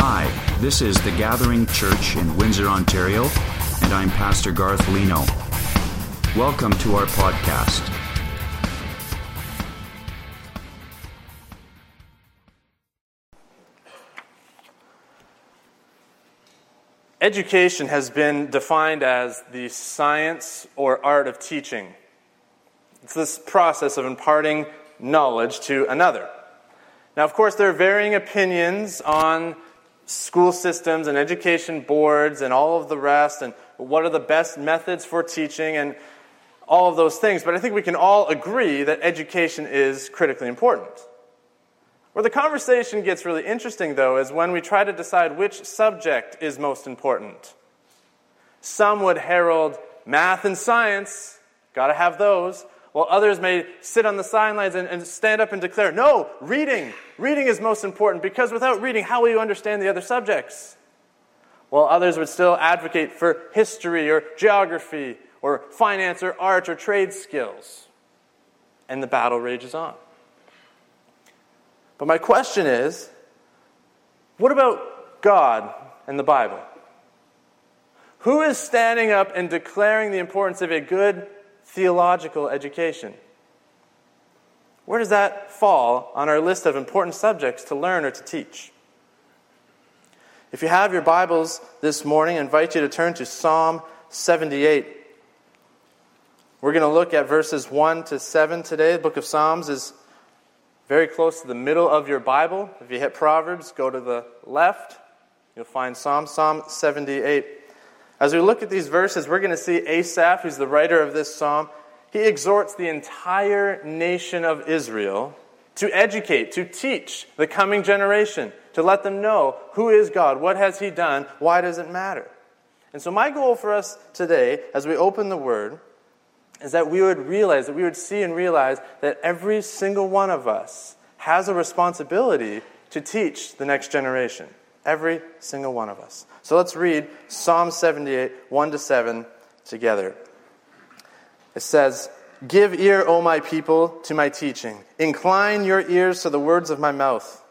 Hi, this is The Gathering Church in Windsor, Ontario, and I'm Pastor Garth Lino. Welcome to our podcast. Education has been defined as the science or art of teaching. It's this process of imparting knowledge to another. Now, of course, there are varying opinions on school systems and education boards and all of the rest and what are the best methods for teaching and all of those things. But I think we can all agree that education is critically important. Where the conversation gets really interesting, though, is when we try to decide which subject is most important. Some would herald math and science, gotta have those, while others may sit on the sidelines and stand up and declare, no, reading. Reading is most important, because without reading, how will you understand the other subjects? While others would still advocate for history or geography or finance or art or trade skills. And the battle rages on. But my question is, what about God and the Bible? Who is standing up and declaring the importance of a good theological education? Where does that fall on our list of important subjects to learn or to teach? If you have your Bibles this morning, I invite you to turn to Psalm 78. We're going to look at verses 1 to 7 today. The book of Psalms is very close to the middle of your Bible. If you hit Proverbs, go to the left. You'll find Psalm 78. As we look at these verses, we're going to see Asaph, who's the writer of this psalm. He exhorts the entire nation of Israel to educate, to teach the coming generation, to let them know who is God, what has He done, why does it matter? And so my goal for us today, as we open the Word, is that we would realize, that we would see and realize that every single one of us has a responsibility to teach the next generation. Every single one of us. So let's read Psalm 78, 1 to 7 together. It says, "Give ear, O my people, to my teaching. Incline your ears to the words of my mouth.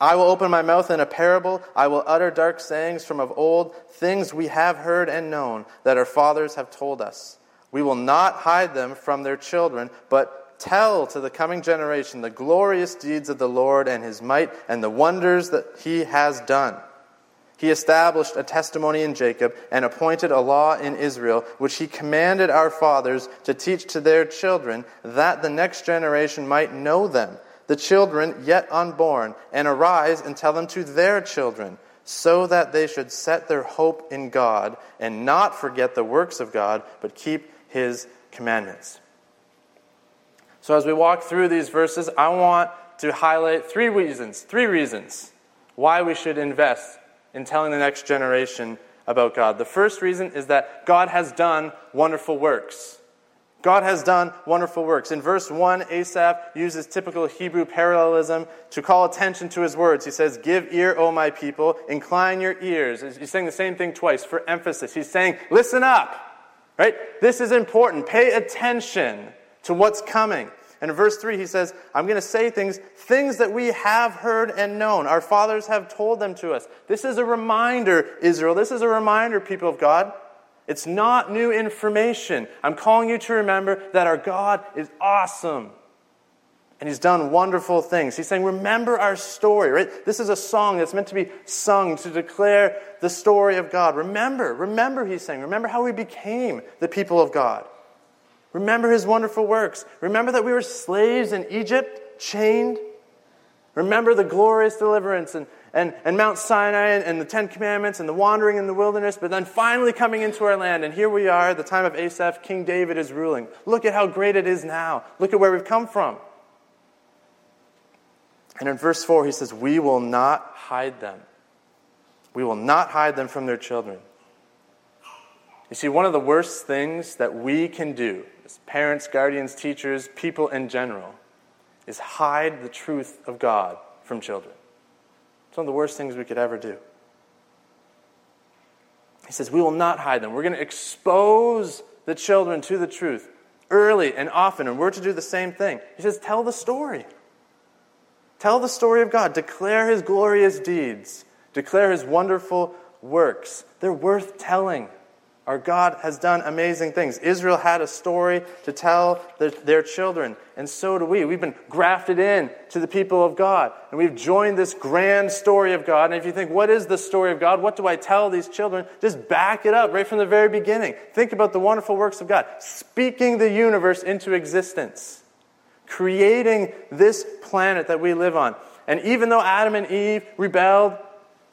I will open my mouth in a parable. I will utter dark sayings from of old, things we have heard and known, that our fathers have told us. We will not hide them from their children, but tell to the coming generation the glorious deeds of the Lord and His might and the wonders that He has done. He established a testimony in Jacob and appointed a law in Israel, which He commanded our fathers to teach to their children, that the next generation might know them, the children yet unborn, and arise and tell them to their children, so that they should set their hope in God and not forget the works of God, but keep His commandments." So as we walk through these verses, I want to highlight three reasons why we should invest in telling the next generation about God. The first reason is that God has done wonderful works. God has done wonderful works. In verse 1, Asaph uses typical Hebrew parallelism to call attention to his words. He says, "Give ear, O my people, incline your ears." He's saying the same thing twice for emphasis. He's saying, listen up. Right? This is important. Pay attention to what's coming. And in verse 3, he says, I'm going to say things that we have heard and known. Our fathers have told them to us. This is a reminder, Israel. This is a reminder, people of God. It's not new information. I'm calling you to remember that our God is awesome. And He's done wonderful things. He's saying, remember our story, right? This is a song that's meant to be sung to declare the story of God. Remember, He's saying. Remember how we became the people of God. Remember His wonderful works. Remember that we were slaves in Egypt, chained. Remember the glorious deliverance and Mount Sinai and the Ten Commandments and the wandering in the wilderness, but then finally coming into our land. And here we are, the time of Asaph, King David is ruling. Look at how great it is now. Look at where we've come from. And in verse 4, he says, we will not hide them. We will not hide them from their children. You see, one of the worst things that we can do, as parents, guardians, teachers, people in general, is hide the truth of God from children. It's one of the worst things we could ever do. He says, we will not hide them. We're going to expose the children to the truth early and often, and we're to do the same thing. He says, tell the story. Tell the story of God. Declare His glorious deeds. Declare his wonderful works. They're worth telling. Our God has done amazing things. Israel had a story to tell their children, and so do we. We've been grafted in to the people of God, and we've joined this grand story of God. And if you think, what is the story of God? What do I tell these children? Just back it up right from the very beginning. Think about the wonderful works of God. Speaking the universe into existence. Creating this planet that we live on. And even though Adam and Eve rebelled,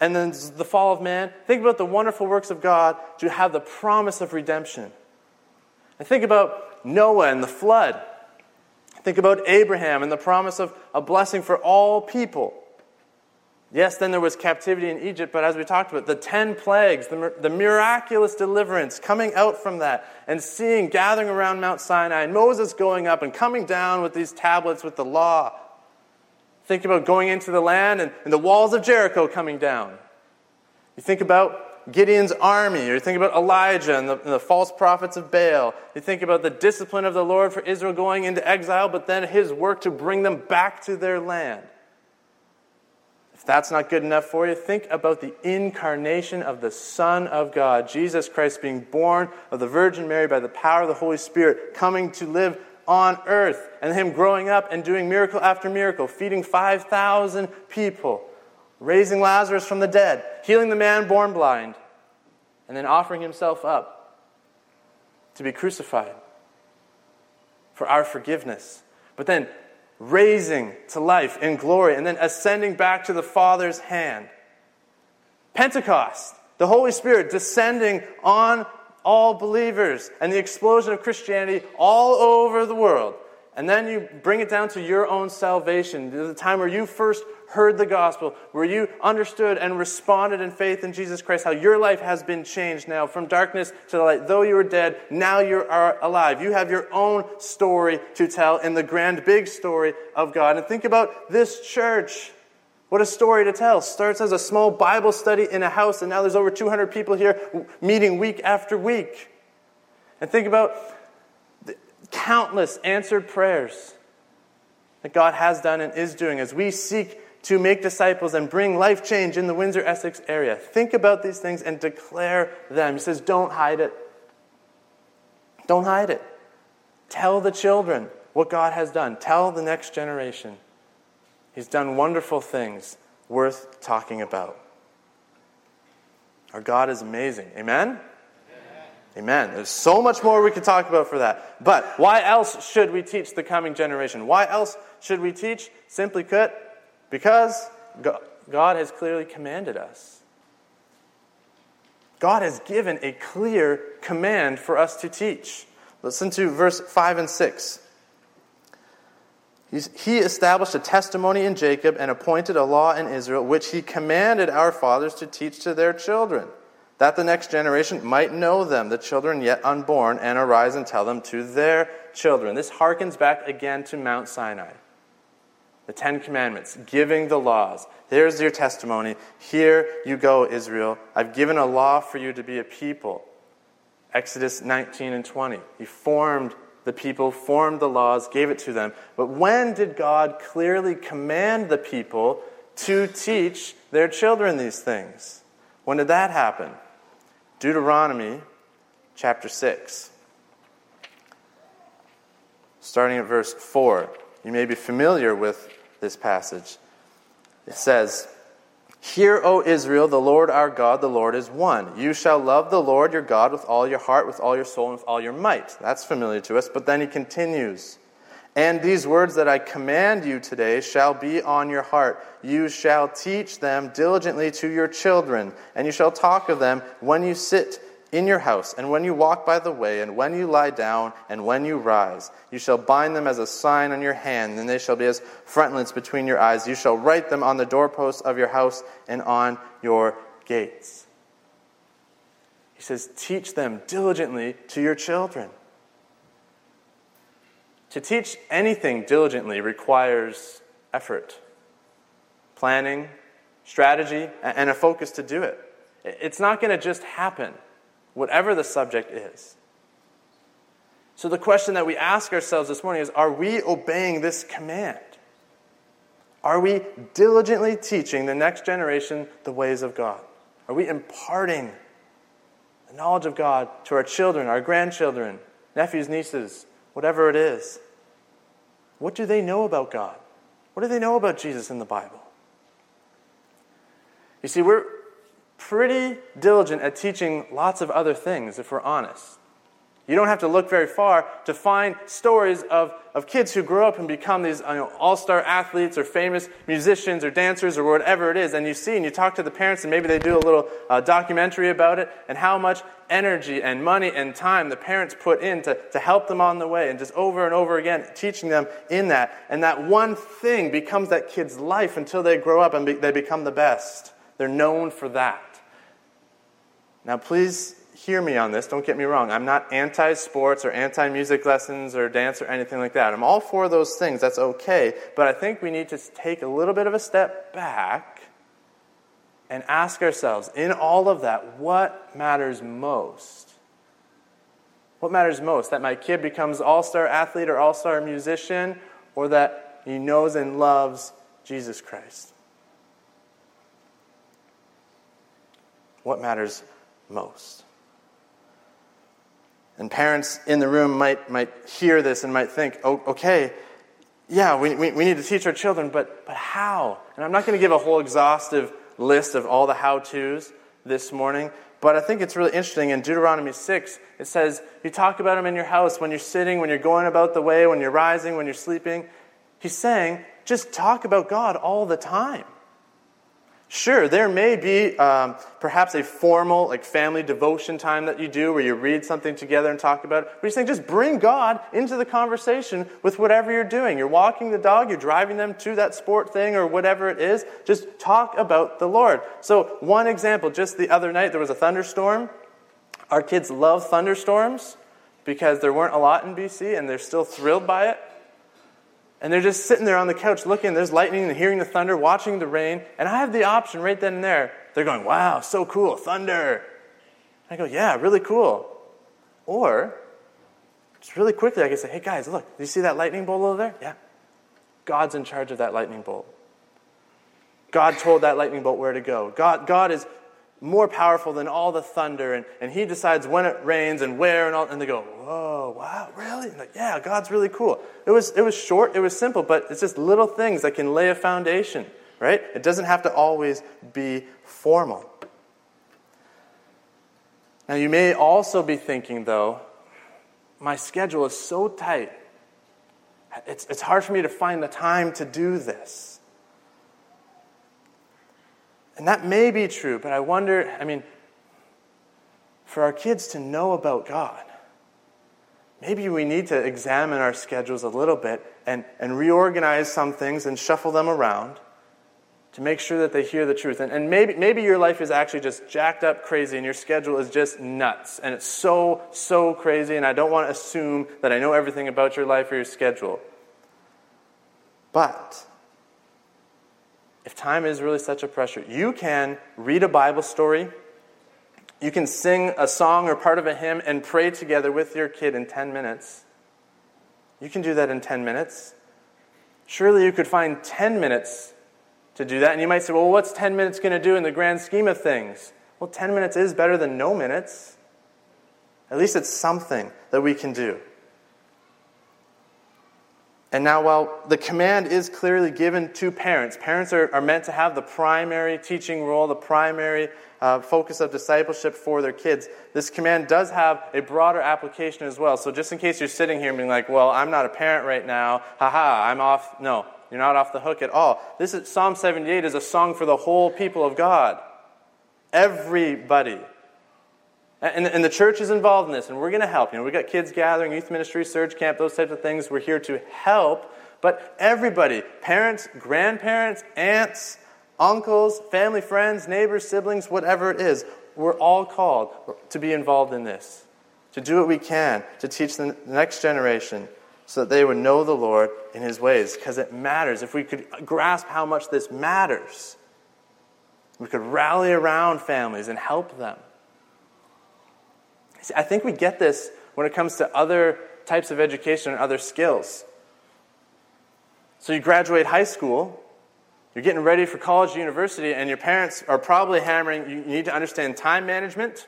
and then the fall of man, think about the wonderful works of God to have the promise of redemption. And think about Noah and the flood. Think about Abraham and the promise of a blessing for all people. Yes, then there was captivity in Egypt, but as we talked about, the 10 plagues, the miraculous deliverance, coming out from that and seeing, gathering around Mount Sinai, and Moses going up and coming down with these tablets with the law. Think about going into the land and the walls of Jericho coming down. You think about Gideon's army, or you think about Elijah and the false prophets of Baal. You think about the discipline of the Lord for Israel going into exile, but then his work to bring them back to their land. If that's not good enough for you, think about the incarnation of the Son of God, Jesus Christ being born of the Virgin Mary by the power of the Holy Spirit, coming to live on earth, and him growing up and doing miracle after miracle, feeding 5,000 people, raising Lazarus from the dead, healing the man born blind, and then offering himself up to be crucified for our forgiveness, but then raising to life in glory, and then ascending back to the Father's hand. Pentecost, the Holy Spirit descending on all believers, and the explosion of Christianity all over the world. And then you bring it down to your own salvation, the time where you first heard the gospel, where you understood and responded in faith in Jesus Christ, how your life has been changed now from darkness to the light. Though you were dead, now you are alive. You have your own story to tell in the grand big story of God. And think about this church. What a story to tell. Starts as a small Bible study in a house, and now there's over 200 people here meeting week after week. And think about the countless answered prayers that God has done and is doing as we seek to make disciples and bring life change in the Windsor-Essex area. Think about these things and declare them. He says, don't hide it. Don't hide it. Tell the children what God has done. Tell the next generation. He's done wonderful things worth talking about. Our God is amazing. Amen? Amen. There's so much more we could talk about for that. But why else should we teach the coming generation? Why else should we teach? Simply put, because God has clearly commanded us. God has given a clear command for us to teach. Listen to verse 5 and 6. He established a testimony in Jacob and appointed a law in Israel, which he commanded our fathers to teach to their children, that the next generation might know them, the children yet unborn, and arise and tell them to their children. This harkens back again to Mount Sinai. The 10 Commandments, giving the laws. Here's your testimony. Here you go, Israel. I've given a law for you to be a people. Exodus 19 and 20. He formed the people, formed the laws, gave it to them. But when did God clearly command the people to teach their children these things? When did that happen? Deuteronomy chapter 6. Starting at verse 4. You may be familiar with this passage. It says, Hear, O Israel, the Lord our God, the Lord is one. You shall love the Lord your God with all your heart, with all your soul, and with all your might. That's familiar to us. But then he continues, And these words that I command you today shall be on your heart. You shall teach them diligently to your children, and you shall talk of them when you sit in your house, and when you walk by the way, and when you lie down, and when you rise. You shall bind them as a sign on your hand, and they shall be as frontlets between your eyes. You shall write them on the doorposts of your house and on your gates. He says, teach them diligently to your children. To teach anything diligently requires effort, planning, strategy, and a focus to do it. It's not going to just happen, whatever the subject is. So the question that we ask ourselves this morning is, are we obeying this command? Are we diligently teaching the next generation the ways of God? Are we imparting the knowledge of God to our children, our grandchildren, nephews, nieces, whatever it is? What do they know about God? What do they know about Jesus in the Bible? You see, we're pretty diligent at teaching lots of other things, if we're honest. You don't have to look very far to find stories of kids who grow up and become these all-star athletes or famous musicians or dancers or whatever it is. And you see and you talk to the parents and maybe they do a little documentary about it and how much energy and money and time the parents put in to help them on the way and just over and over again teaching them in that. And that one thing becomes that kid's life until they grow up and they become the best. They're known for that. Now please hear me on this, don't get me wrong. I'm not anti-sports or anti-music lessons or dance or anything like that. I'm all for those things, that's okay. But I think we need to take a little bit of a step back and ask ourselves, in all of that, what matters most? What matters most? That my kid becomes all-star athlete or all-star musician, or that he knows and loves Jesus Christ? What matters most? And parents in the room might hear this and might think, oh, okay, yeah, we need to teach our children, but how? And I'm not going to give a whole exhaustive list of all the how-tos this morning, but I think it's really interesting. In Deuteronomy 6, it says, you talk about them in your house when you're sitting, when you're going about the way, when you're rising, when you're sleeping. He's saying, just talk about God all the time. Sure, there may be perhaps a formal family devotion time that you do where you read something together and talk about it. But he's saying just bring God into the conversation with whatever you're doing. You're walking the dog, you're driving them to that sport thing or whatever it is. Just talk about the Lord. So one example, just the other night there was a thunderstorm. Our kids love thunderstorms because there weren't a lot in BC and they're still thrilled by it. And they're just sitting there on the couch looking, there's lightning and hearing the thunder, watching the rain. And I have the option right then and there. They're going, wow, so cool, thunder. And I go, yeah, really cool. Or, just really quickly, I can say, hey guys, look, do you see that lightning bolt over there? Yeah. God's in charge of that lightning bolt. God told that lightning bolt where to go. God is more powerful than all the thunder, and he decides when it rains and where and all, and they go, whoa, wow, really? And like, yeah, God's really cool. It was short, it was simple, but it's just little things that can lay a foundation, right? It doesn't have to always be formal. Now you may also be thinking, though, my schedule is so tight, it's hard for me to find the time to do this. And that may be true, but I wonder, for our kids to know about God, maybe we need to examine our schedules a little bit and reorganize some things and shuffle them around to make sure that they hear the truth. And maybe your life is actually just jacked up crazy and your schedule is just nuts. And it's so, so crazy, and I don't want to assume that I know everything about your life or your schedule. But if time is really such a pressure, you can read a Bible story, you can sing a song or part of a hymn and pray together with your kid in 10 minutes. You can do that in 10 minutes. Surely you could find 10 minutes to do that. And you might say, well, what's 10 minutes going to do in the grand scheme of things? Well, 10 minutes is better than no minutes. At least it's something that we can do. And now, while the command is clearly given to parents, parents are meant to have the primary teaching role, the primary focus of discipleship for their kids, this command does have a broader application as well. So just in case you're sitting here and being like, well, I'm not a parent right now, haha, I'm off. No, you're not off the hook at all. This is Psalm 78 is a song for the whole people of God. Everybody. And the church is involved in this, and we're going to help. We've got kids gathering, youth ministry, surge camp, those types of things. We're here to help. But everybody, parents, grandparents, aunts, uncles, family, friends, neighbors, siblings, whatever it is, we're all called to be involved in this, to do what we can to teach the next generation so that they would know the Lord in his ways, because it matters. If we could grasp how much this matters, we could rally around families and help them. See, I think we get this when it comes to other types of education and other skills. So you graduate high school, You're getting ready for college or university, and your parents are probably hammering, you need to understand time management,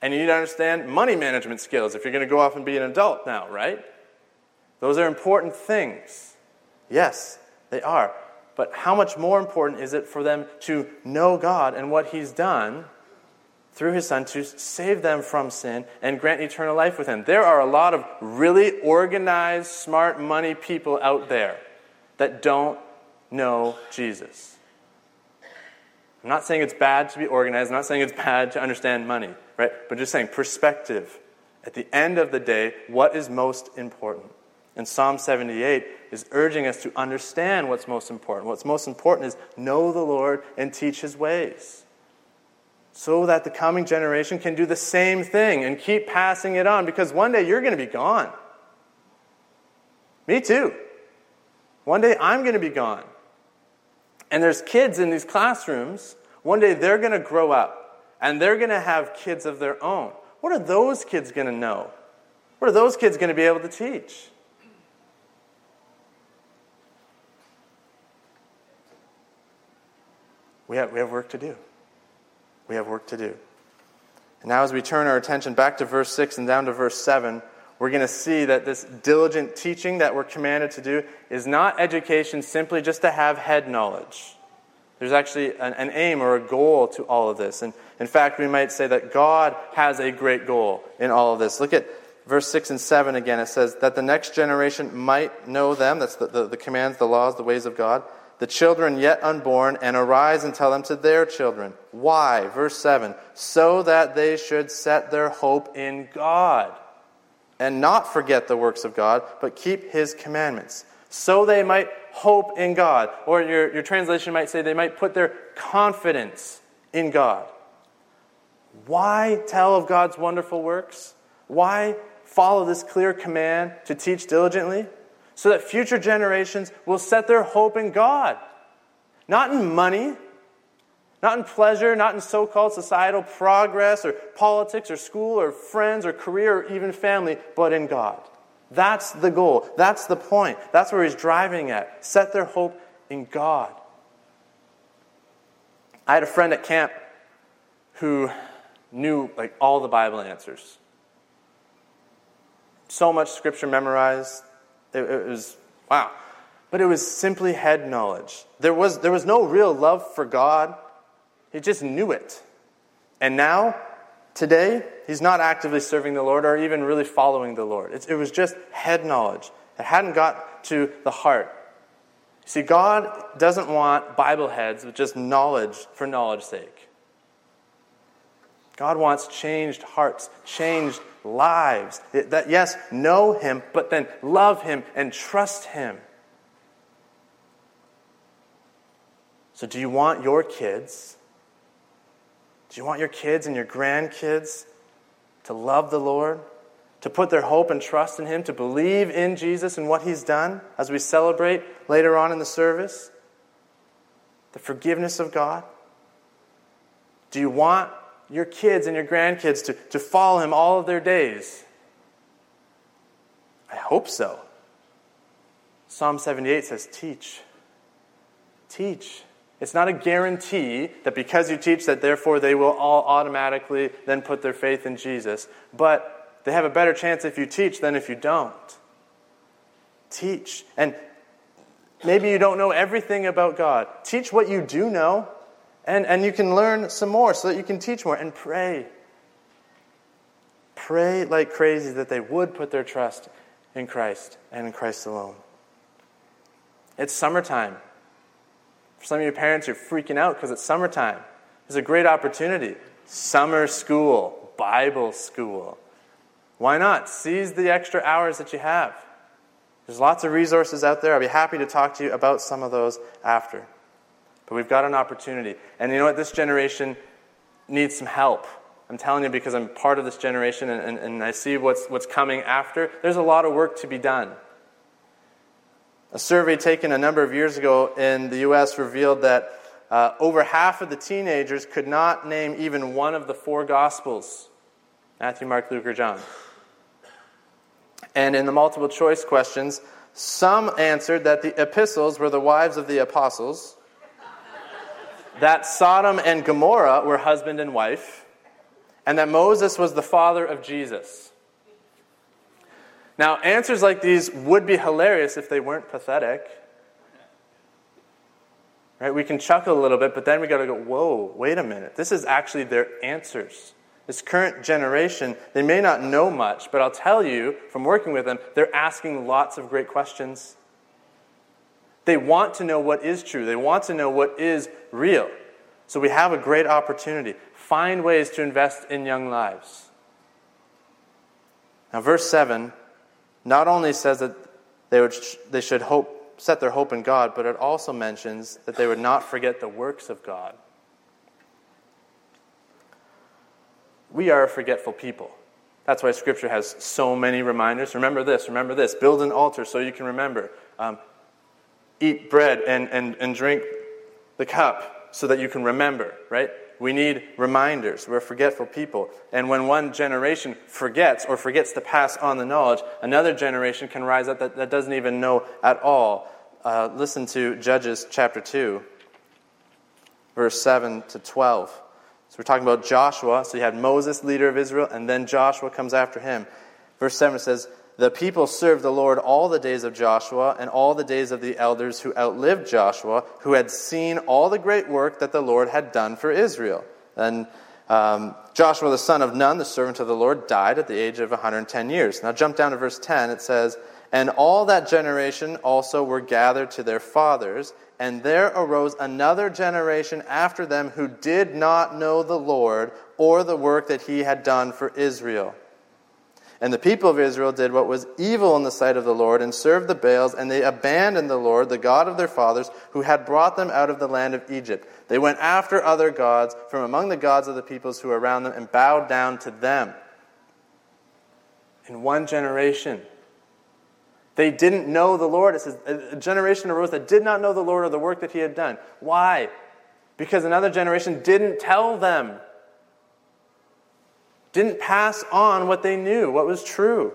and you need to understand money management skills if you're going to go off and be an adult now, right? Those are important things. Yes, they are. But how much more important is it for them to know God and what He's done through His Son to save them from sin and grant eternal life with Him? There are a lot of really organized, smart money people out there that don't know Jesus. I'm not saying it's bad to be organized. I'm not saying it's bad to understand money, right? But just saying perspective. At the end of the day, what is most important? And Psalm 78 is urging us to understand what's most important. What's most important is know the Lord and teach His ways, so that the coming generation can do the same thing and keep passing it on, because one day you're going to be gone. Me too. One day I'm going to be gone. And there's kids in these classrooms. One day they're going to grow up, and they're going to have kids of their own. What are those kids going to know? What are those kids going to be able to teach? We have work to do. We have work to do. And now as we turn our attention back to verse 6 and down to verse 7, we're going to see that this diligent teaching that we're commanded to do is not education simply just to have head knowledge. There's actually an aim or a goal to all of this. And in fact, we might say that God has a great goal in all of this. Look at verse 6 and 7 again. It says that the next generation might know them. That's the commands, the laws, the ways of God. The children yet unborn, and arise and tell them to their children. Why? Verse 7, so that they should set their hope in God and not forget the works of God, but keep His commandments. So they might hope in God. Or your translation might say they might put their confidence in God. Why tell of God's wonderful works? Why follow this clear command to teach diligently? So that future generations will set their hope in God. Not in money, not in pleasure, not in so-called societal progress or politics or school or friends or career or even family, but in God. That's the goal. That's the point. That's where He's driving at. Set their hope in God. I had a friend at camp who knew all the Bible answers. So much scripture memorized. It was, wow. But it was simply head knowledge. There was no real love for God. He just knew it. And now, today, he's not actively serving the Lord or even really following the Lord. It was just head knowledge. It hadn't got to the heart. See, God doesn't want Bible heads with just knowledge for knowledge's sake. God wants changed hearts, changed lives. That, yes, know Him, but then love Him and trust Him. So do you want your kids? Do you want your kids and your grandkids to love the Lord? To put their hope and trust in Him? To believe in Jesus and what He's done as we celebrate later on in the service? The forgiveness of God? Do you want your kids and your grandkids to follow Him all of their days? I hope so. Psalm 78 says teach. Teach. It's not a guarantee that because you teach that therefore they will all automatically then put their faith in Jesus. But they have a better chance if you teach than if you don't. Teach. And maybe you don't know everything about God. Teach what you do know. And you can learn some more so that you can teach more. And pray. Pray like crazy that they would put their trust in Christ and in Christ alone. It's summertime. For some of your parents, you're freaking out because it's summertime. It's a great opportunity. Summer school. Bible school. Why not? Seize the extra hours that you have. There's lots of resources out there. I'll be happy to talk to you about some of those after. But we've got an opportunity. And you know what? This generation needs some help. I'm telling you because I'm part of this generation and I see what's coming after. There's a lot of work to be done. A survey taken a number of years ago in the U.S. revealed that over half of the teenagers could not name even one of the four Gospels. Matthew, Mark, Luke, or John. And in the multiple choice questions, some answered that the epistles were the wives of the apostles. that Sodom and Gomorrah were husband and wife, and that Moses was the father of Jesus. Now, answers like these would be hilarious if they weren't pathetic. Right? We can chuckle a little bit, but then we got to go, whoa, wait a minute. This is actually their answers. This current generation, they may not know much, but I'll tell you from working with them, they're asking lots of great questions. They want to know what is true. They want to know what is real. So we have a great opportunity. Find ways to invest in young lives. Now, verse 7 not only says that they should set their hope in God, but it also mentions that they would not forget the works of God. We are a forgetful people. That's why Scripture has so many reminders. Remember this, build an altar so you can remember. Eat bread and drink the cup so that you can remember, right? We need reminders. We're forgetful people. And when one generation forgets to pass on the knowledge, another generation can rise up that doesn't even know at all. Listen to Judges chapter 2, verse 7 to 12. So we're talking about Joshua. So you had Moses, leader of Israel, and then Joshua comes after him. Verse 7 says, "The people served the Lord all the days of Joshua and all the days of the elders who outlived Joshua, who had seen all the great work that the Lord had done for Israel. And Joshua, the son of Nun, the servant of the Lord, died at the age of 110 years. Now jump down to verse 10. It says, "And all that generation also were gathered to their fathers, and there arose another generation after them who did not know the Lord or the work that he had done for Israel. And the people of Israel did what was evil in the sight of the Lord and served the Baals, and they abandoned the Lord, the God of their fathers, who had brought them out of the land of Egypt. They went after other gods from among the gods of the peoples who were around them and bowed down to them." In one generation, they didn't know the Lord. It says a generation arose that did not know the Lord or the work that he had done. Why? Because another generation didn't tell them. Didn't pass on what they knew, what was true.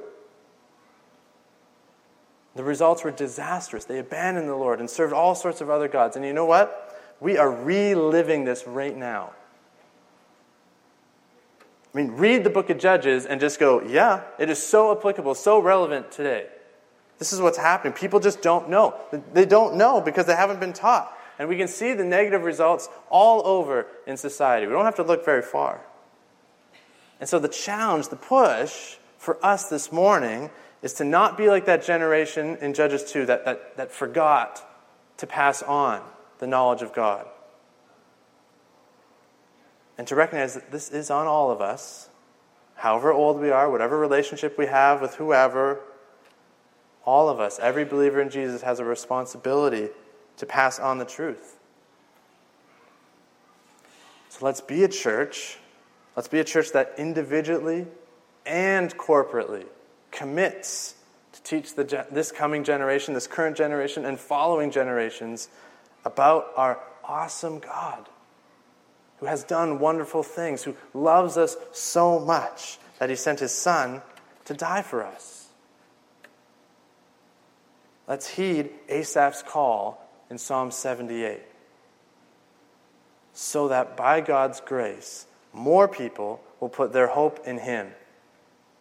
The results were disastrous. They abandoned the Lord and served all sorts of other gods. And you know what? We are reliving this right now. I mean, read the book of Judges and just go, yeah, it is so applicable, so relevant today. This is what's happening. People just don't know. They don't know because they haven't been taught. And we can see the negative results all over in society. We don't have to look very far. And so the challenge, the push for us this morning is to not be like that generation in Judges 2 that forgot to pass on the knowledge of God. And to recognize that this is on all of us, however old we are, whatever relationship we have with whoever, all of us, every believer in Jesus has a responsibility to pass on the truth. So let's be a church. Let's be a church that individually and corporately commits to teach this coming generation, this current generation, and following generations about our awesome God who has done wonderful things, who loves us so much that he sent his son to die for us. Let's heed Asaph's call in Psalm 78 so that by God's grace, more people will put their hope in him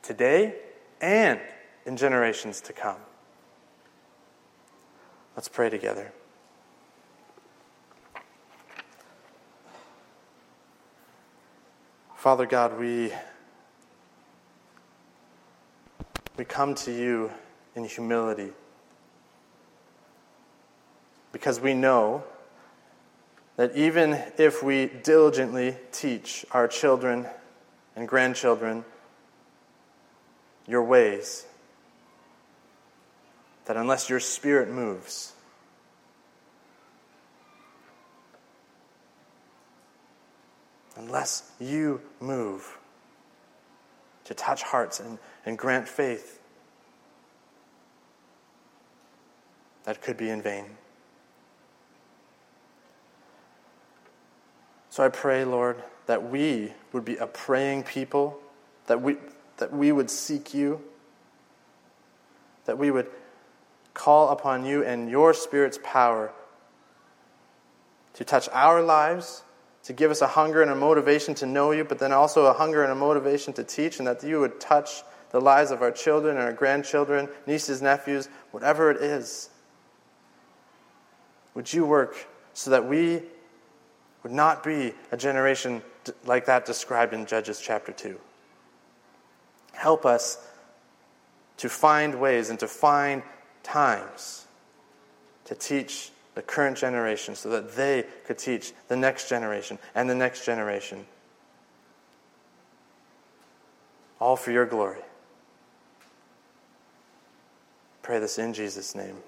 today and in generations to come. Let's pray together. Father God, we come to you in humility because we know that even if we diligently teach our children and grandchildren your ways, that unless your Spirit moves, unless you move to touch hearts and grant faith, that could be in vain. So I pray, Lord, that we would be a praying people, that we would seek you, that we would call upon you and your Spirit's power to touch our lives, to give us a hunger and a motivation to know you, but then also a hunger and a motivation to teach, and that you would touch the lives of our children and our grandchildren, nieces, nephews, whatever it is. Would you work so that we would not be a generation like that described in Judges chapter 2. Help us to find ways and to find times to teach the current generation so that they could teach the next generation and the next generation. All for your glory. Pray this in Jesus' name.